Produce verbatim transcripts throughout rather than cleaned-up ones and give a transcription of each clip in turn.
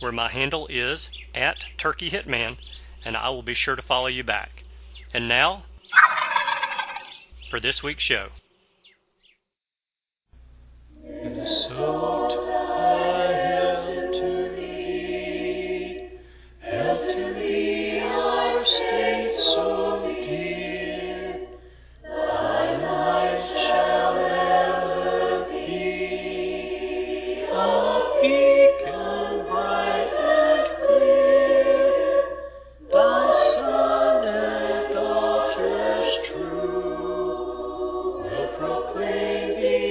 where my handle is at Turkey Hitman, and I will be sure to follow you back. And now, for this week's show. Minnesota, I hail to thee, hail to thee, our state so dear, thy light shall ever be a beacon bright and clear, thy son and daughters true will proclaim thee.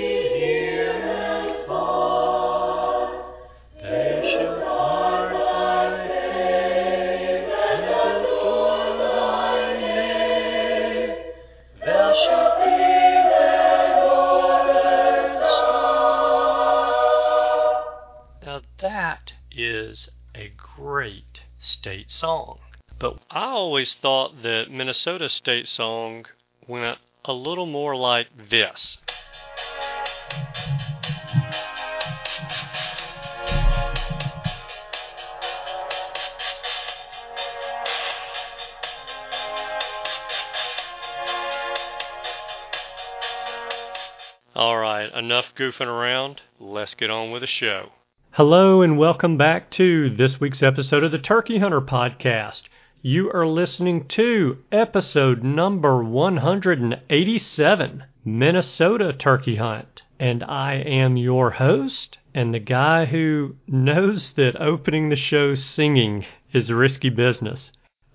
Is a great state song, but I always thought that Minnesota state song went a little more like this. All right, enough goofing around. Let's get on with the show. Hello and welcome back to this week's episode of the Turkey Hunter Podcast. You are listening to episode number one hundred eighty-seven, Minnesota Turkey Hunt. And I am your host and the guy who knows that opening the show singing is risky business.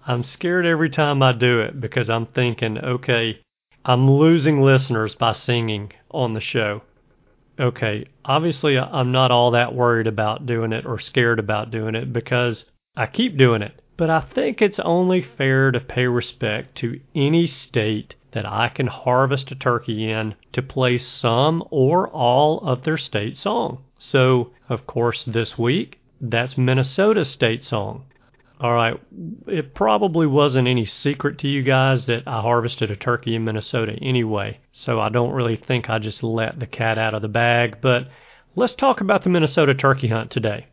I'm scared every time I do it because I'm thinking, okay, I'm losing listeners by singing on the show. Okay, obviously I'm not all that worried about doing it or scared about doing it because I keep doing it. But I think it's only fair to pay respect to any state that I can harvest a turkey in to play some or all of their state song. So, of course, this week, that's Minnesota's state song. All right, it probably wasn't any secret to you guys that I harvested a turkey in Minnesota anyway, so I don't really think I just let the cat out of the bag, but let's talk about the Minnesota turkey hunt today.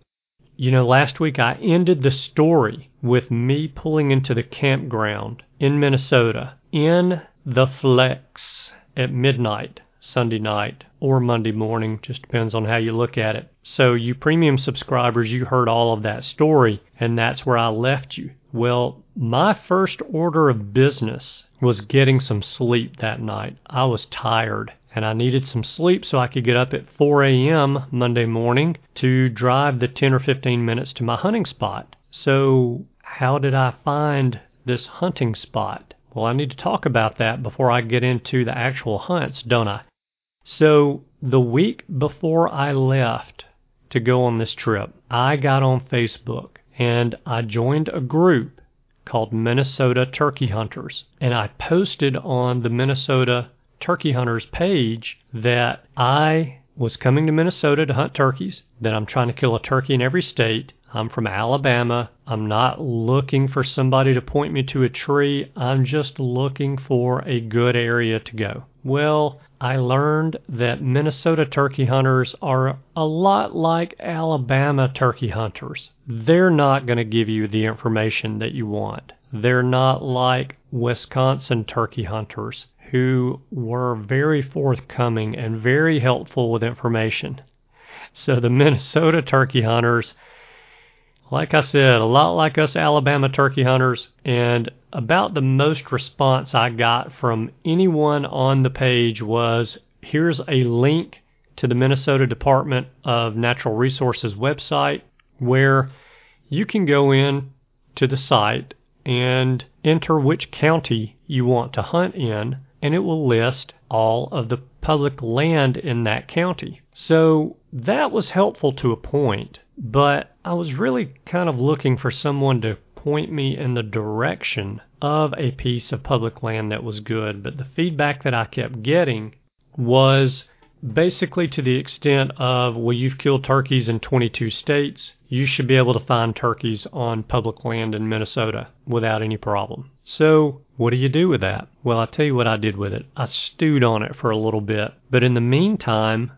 You know, last week I ended the story with me pulling into the campground in Minnesota in the Flex at midnight, Sunday night or Monday morning, just depends on how you look at it. So you premium subscribers, you heard all of that story, and that's where I left you. Well, my first order of business was getting some sleep that night. I was tired, and I needed some sleep so I could get up at four a.m. Monday morning to drive the ten or fifteen minutes to my hunting spot. So how did I find this hunting spot? Well, I need to talk about that before I get into the actual hunts, don't I? So the week before I left to go on this trip, I got on Facebook and I joined a group called Minnesota Turkey Hunters. And I posted on the Minnesota Turkey Hunters page that I was coming to Minnesota to hunt turkeys, that I'm trying to kill a turkey in every state. I'm from Alabama. I'm not looking for somebody to point me to a tree. I'm just looking for a good area to go. Well, I learned that Minnesota turkey hunters are a lot like Alabama turkey hunters. They're not going to give you the information that you want. They're not like Wisconsin turkey hunters, who were very forthcoming and very helpful with information. So the Minnesota turkey hunters, like I said, a lot like us Alabama turkey hunters, and about the most response I got from anyone on the page was, here's a link to the Minnesota Department of Natural Resources website where you can go in to the site and enter which county you want to hunt in, and it will list all of the public land in that county. So that was helpful to a point, but I was really kind of looking for someone to point me in the direction of a piece of public land that was good. But the feedback that I kept getting was basically to the extent of, well, you've killed turkeys in twenty-two states. You should be able to find turkeys on public land in Minnesota without any problem. So what do you do with that? Well, I'll tell you what I did with it. I stewed on it for a little bit. But in the meantime,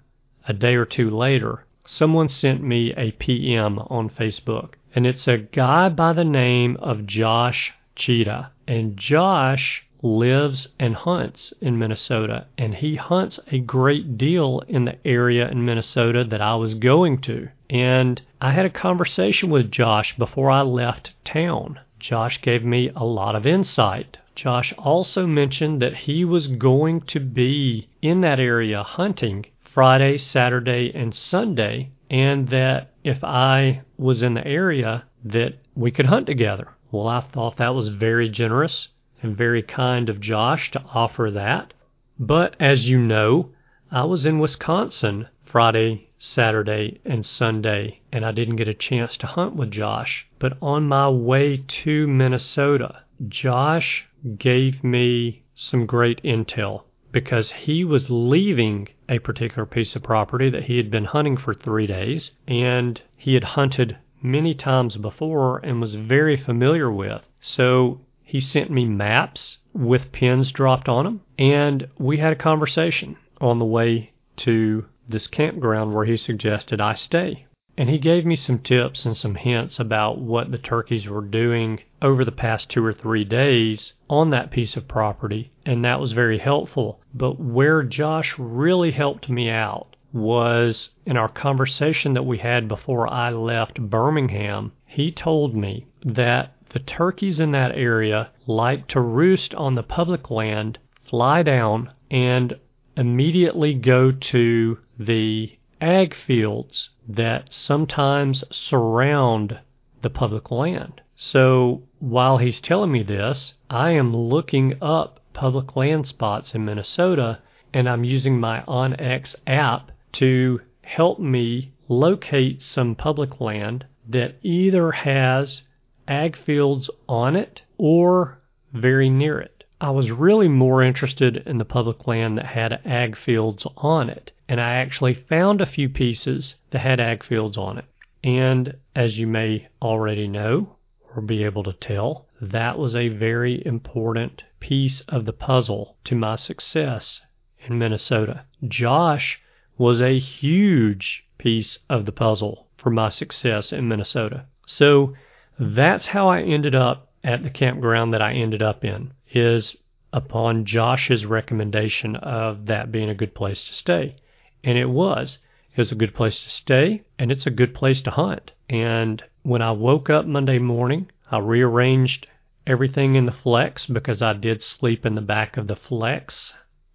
a day or two later, someone sent me a P M on Facebook. And it's a guy by the name of Josh Cheetah. And Josh lives and hunts in Minnesota. And he hunts a great deal in the area in Minnesota that I was going to. And I had a conversation with Josh before I left town. Josh gave me a lot of insight. Josh also mentioned that he was going to be in that area hunting Friday, Saturday, and Sunday, and that if I was in the area, that we could hunt together. Well, I thought that was very generous and very kind of Josh to offer that. But as you know, I was in Wisconsin Friday, Saturday, and Sunday, and I didn't get a chance to hunt with Josh. But on my way to Minnesota, Josh gave me some great intel, because he was leaving a particular piece of property that he had been hunting for three days, and he had hunted many times before and was very familiar with. So he sent me maps with pins dropped on them, and we had a conversation on the way to this campground where he suggested I stay. And he gave me some tips and some hints about what the turkeys were doing over the past two or three days on that piece of property, and that was very helpful. But where Josh really helped me out was in our conversation that we had before I left Birmingham. He told me that the turkeys in that area like to roost on the public land, fly down, and immediately go to the ag fields that sometimes surround the public land. So while he's telling me this, I am looking up public land spots in Minnesota, and I'm using my OnX app to help me locate some public land that either has ag fields on it or very near it. I was really more interested in the public land that had ag fields on it, and I actually found a few pieces that had ag fields on it. And as you may already know, or be able to tell, that was a very important piece of the puzzle to my success in Minnesota. Josh was a huge piece of the puzzle for my success in Minnesota. So that's how I ended up at the campground that I ended up in, is upon Josh's recommendation of that being a good place to stay. And it was. It was a good place to stay, and it's a good place to hunt. And when I woke up Monday morning, I rearranged everything in the Flex, because I did sleep in the back of the Flex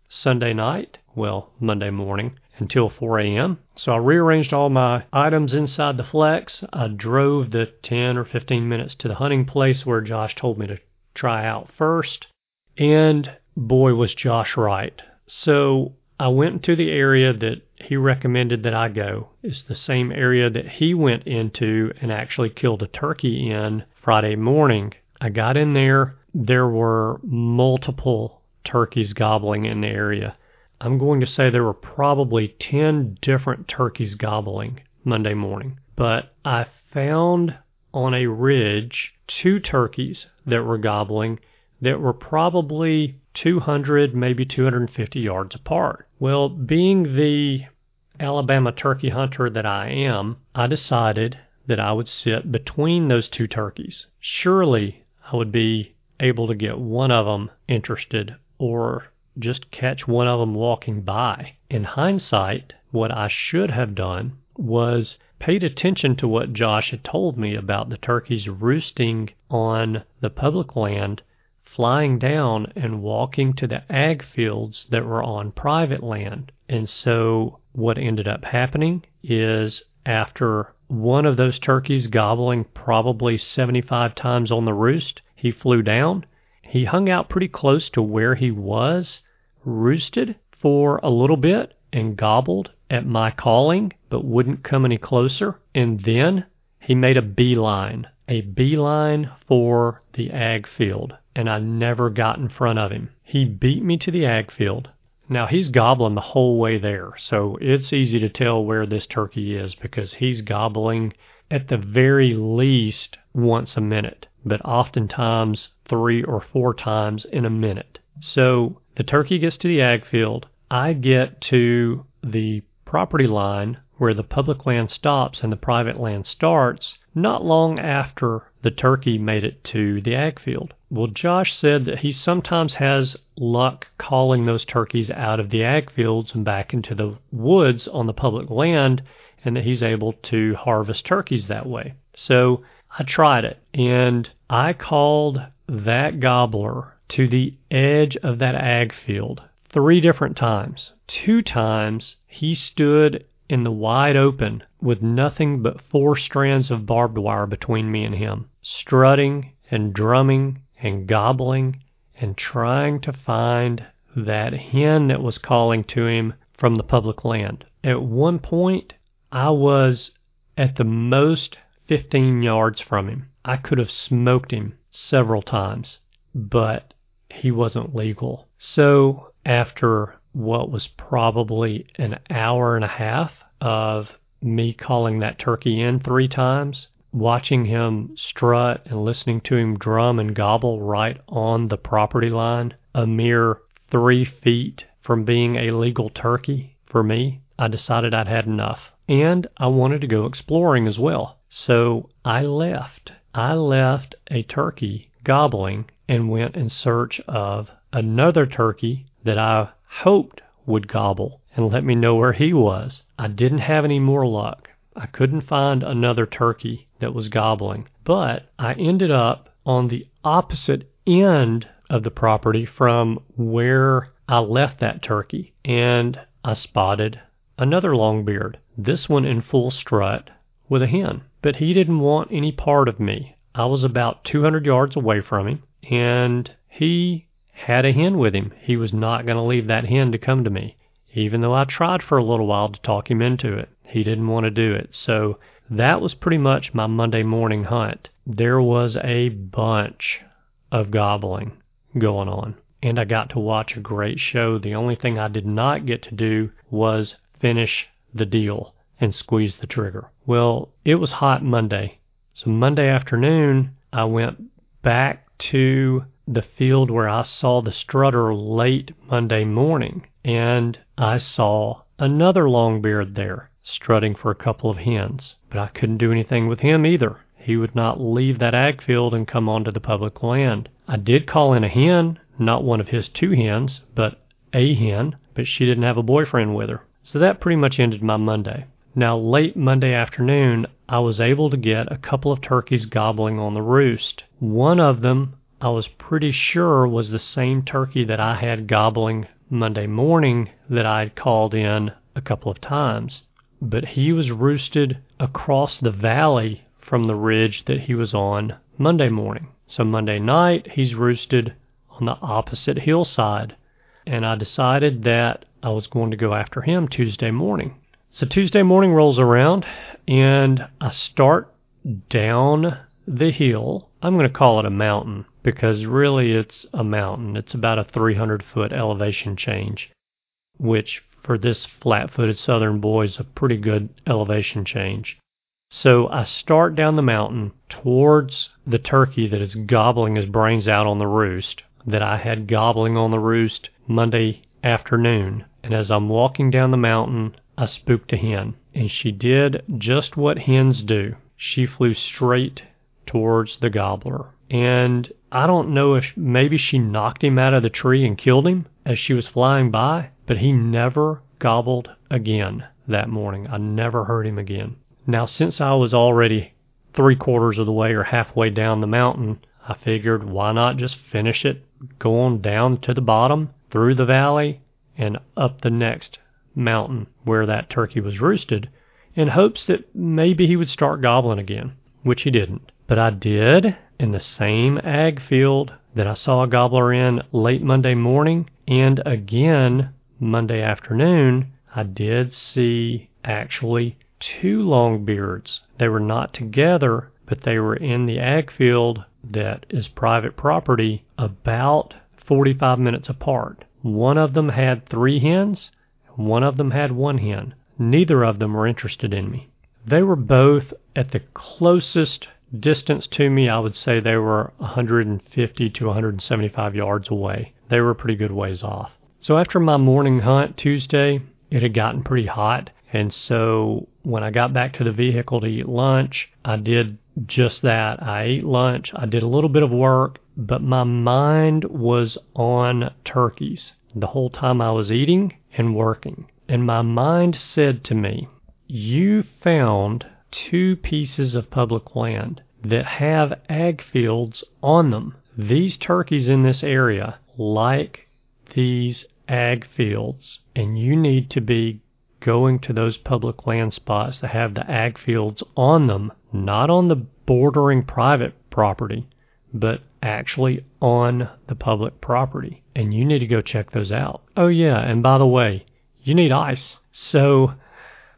Sunday night, well, Monday morning, until four a.m. So I rearranged all my items inside the Flex. I drove the ten or fifteen minutes to the hunting place where Josh told me to try out first. And boy, was Josh right. So I went to the area that he recommended that I go. It's the same area that he went into and actually killed a turkey in Friday morning. I got in there. There were multiple turkeys gobbling in the area. I'm going to say there were probably ten different turkeys gobbling Monday morning. But I found on a ridge two turkeys that were gobbling that were probably two hundred, maybe two hundred fifty yards apart. Well, being the Alabama turkey hunter that I am, I decided that I would sit between those two turkeys. Surely I would be able to get one of them interested, or just catch one of them walking by. In hindsight, what I should have done was paid attention to what Josh had told me about the turkeys roosting on the public land, flying down and walking to the ag fields that were on private land. And so what ended up happening is after one of those turkeys gobbling probably seventy-five times on the roost, he flew down. He hung out pretty close to where he was, roosted for a little bit and gobbled at my calling, but wouldn't come any closer. And then he made a beeline, a beeline for the ag field. And I never got in front of him. He beat me to the ag field. Now he's gobbling the whole way there, so it's easy to tell where this turkey is because he's gobbling at the very least once a minute, but oftentimes three or four times in a minute. So the turkey gets to the ag field. I get to the property line where the public land stops and the private land starts not long after the turkey made it to the ag field. Well, Josh said that he sometimes has luck calling those turkeys out of the ag fields and back into the woods on the public land, and that he's able to harvest turkeys that way. So I tried it, and I called that gobbler to the edge of that ag field three different times. Two times he stood in the wide open with nothing but four strands of barbed wire between me and him, strutting and drumming and gobbling and trying to find that hen that was calling to him from the public land. At one point, I was at the most fifteen yards from him. I could have smoked him several times, but he wasn't legal. So after what was probably an hour and a half of me calling that turkey in three times, watching him strut and listening to him drum and gobble right on the property line, a mere three feet from being a legal turkey for me, I decided I'd had enough. And I wanted to go exploring as well. So I left. I left a turkey gobbling and went in search of another turkey that I hoped would gobble and let me know where he was. I didn't have any more luck. I couldn't find another turkey that was gobbling, but I ended up on the opposite end of the property from where I left that turkey, and I spotted another longbeard, this one in full strut with a hen, but he didn't want any part of me. I was about two hundred yards away from him, and he had a hen with him. He was not going to leave that hen to come to me, even though I tried for a little while to talk him into it. He didn't want to do it, so that was pretty much my Monday morning hunt. There was a bunch of gobbling going on, and I got to watch a great show. The only thing I did not get to do was finish the deal and squeeze the trigger. Well, it was hot Monday, so Monday afternoon, I went back to the field where I saw the strutter late Monday morning, and I saw another longbeard there, strutting for a couple of hens, but I couldn't do anything with him either. He would not leave that ag field and come onto the public land. I did call in a hen, not one of his two hens, but a hen, but she didn't have a boyfriend with her. So that pretty much ended my Monday. Now, late Monday afternoon, I was able to get a couple of turkeys gobbling on the roost. One of them, I was pretty sure, was the same turkey that I had gobbling Monday morning that I had called in a couple of times. But he was roosted across the valley from the ridge that he was on Monday morning. So Monday night, he's roosted on the opposite hillside. And I decided that I was going to go after him Tuesday morning. So Tuesday morning rolls around, and I start down the hill. I'm going to call it a mountain because really it's a mountain. It's about a three hundred foot elevation change, which for this flat-footed southern boy is a pretty good elevation change. So I start down the mountain towards the turkey that is gobbling his brains out on the roost, that I had gobbling on the roost Monday afternoon. And as I'm walking down the mountain, I spooked a hen. And she did just what hens do. She flew straight towards the gobbler. And I don't know if maybe she knocked him out of the tree and killed him as she was flying by, but he never gobbled again that morning. I never heard him again. Now, since I was already three quarters of the way or halfway down the mountain, I figured why not just finish it going down to the bottom, through the valley, and up the next mountain where that turkey was roosted, in hopes that maybe he would start gobbling again, which he didn't. But I did, in the same ag field that I saw a gobbler in late Monday morning, and again Monday afternoon, I did see actually two longbeards. They were not together, but they were in the ag field that is private property, about forty-five minutes apart. One of them had three hens, one of them had one hen. Neither of them were interested in me. They were both at the closest distance to me. I would say they were one hundred fifty to one hundred seventy-five yards away. They were a pretty good ways off. So after my morning hunt Tuesday, it had gotten pretty hot. And so when I got back to the vehicle to eat lunch, I did just that. I ate lunch. I did a little bit of work, but my mind was on turkeys the whole time I was eating and working. And my mind said to me, you found two pieces of public land that have ag fields on them. These turkeys in this area like these ag fields, and you need to be going to those public land spots that have the ag fields on them, not on the bordering private property, but actually on the public property. And you need to go check those out. Oh yeah, and by the way, you need ice. So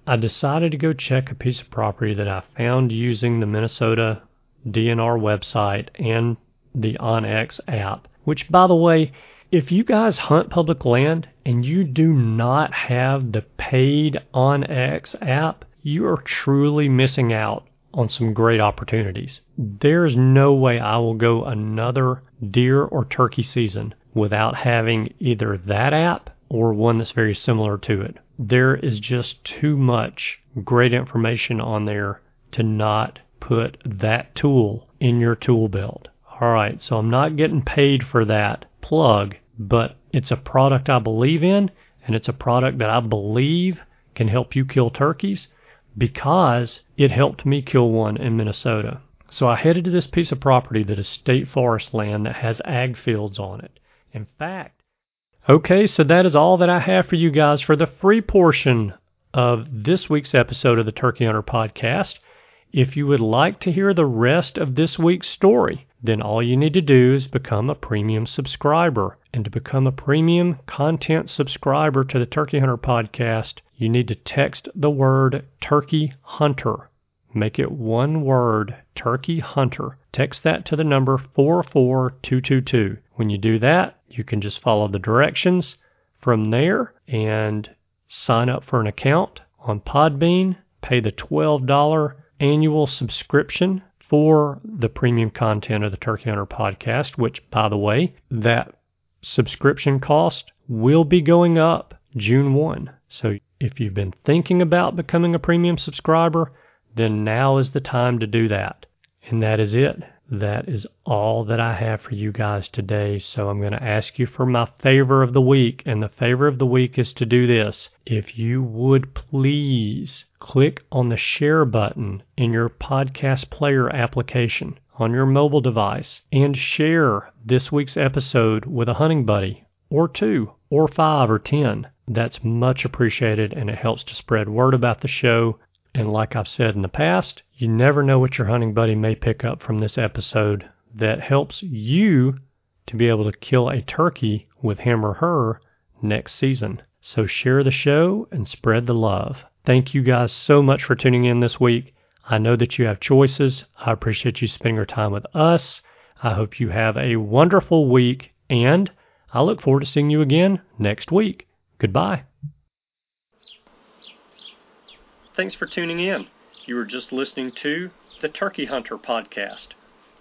I decided to go check a piece of property that I found using the Minnesota D N R website and the OnX app, which, by the way, if you guys hunt public land and you do not have the paid OnX app, you are truly missing out on some great opportunities. There's no way I will go another deer or turkey season without having either that app or one that's very similar to it. There is just too much great information on there to not put that tool in your tool belt. All right, so I'm not getting paid for that plug, but it's a product I believe in, and it's a product that I believe can help you kill turkeys because it helped me kill one in Minnesota. So I headed to this piece of property that is state forest land that has ag fields on it. In fact, okay, so that is all that I have for you guys for the free portion of this week's episode of the Turkey Hunter Podcast. If you would like to hear the rest of this week's story, then all you need to do is become a premium subscriber. And to become a premium content subscriber to the Turkey Hunter Podcast, you need to text the word Turkey Hunter. Make it one word, Turkey Hunter. Text that to the number four four two two two. When you do that, you can just follow the directions from there and sign up for an account on Podbean, pay the twelve dollars annual subscription for the premium content of the Turkey Hunter Podcast, which, by the way, that subscription cost will be going up June first. So if you've been thinking about becoming a premium subscriber, then now is the time to do that. And that is it. That is all that I have for you guys today. So I'm going to ask you for my favor of the week. And the favor of the week is to do this. If you would please click on the share button in your podcast player application on your mobile device and share this week's episode with a hunting buddy or two or five or ten. That's much appreciated, and it helps to spread word about the show. And like I've said in the past, you never know what your hunting buddy may pick up from this episode that helps you to be able to kill a turkey with him or her next season. So share the show and spread the love. Thank you guys so much for tuning in this week. I know that you have choices. I appreciate you spending your time with us. I hope you have a wonderful week, and I look forward to seeing you again next week. Goodbye. Thanks for tuning in. You were just listening to the Turkey Hunter Podcast.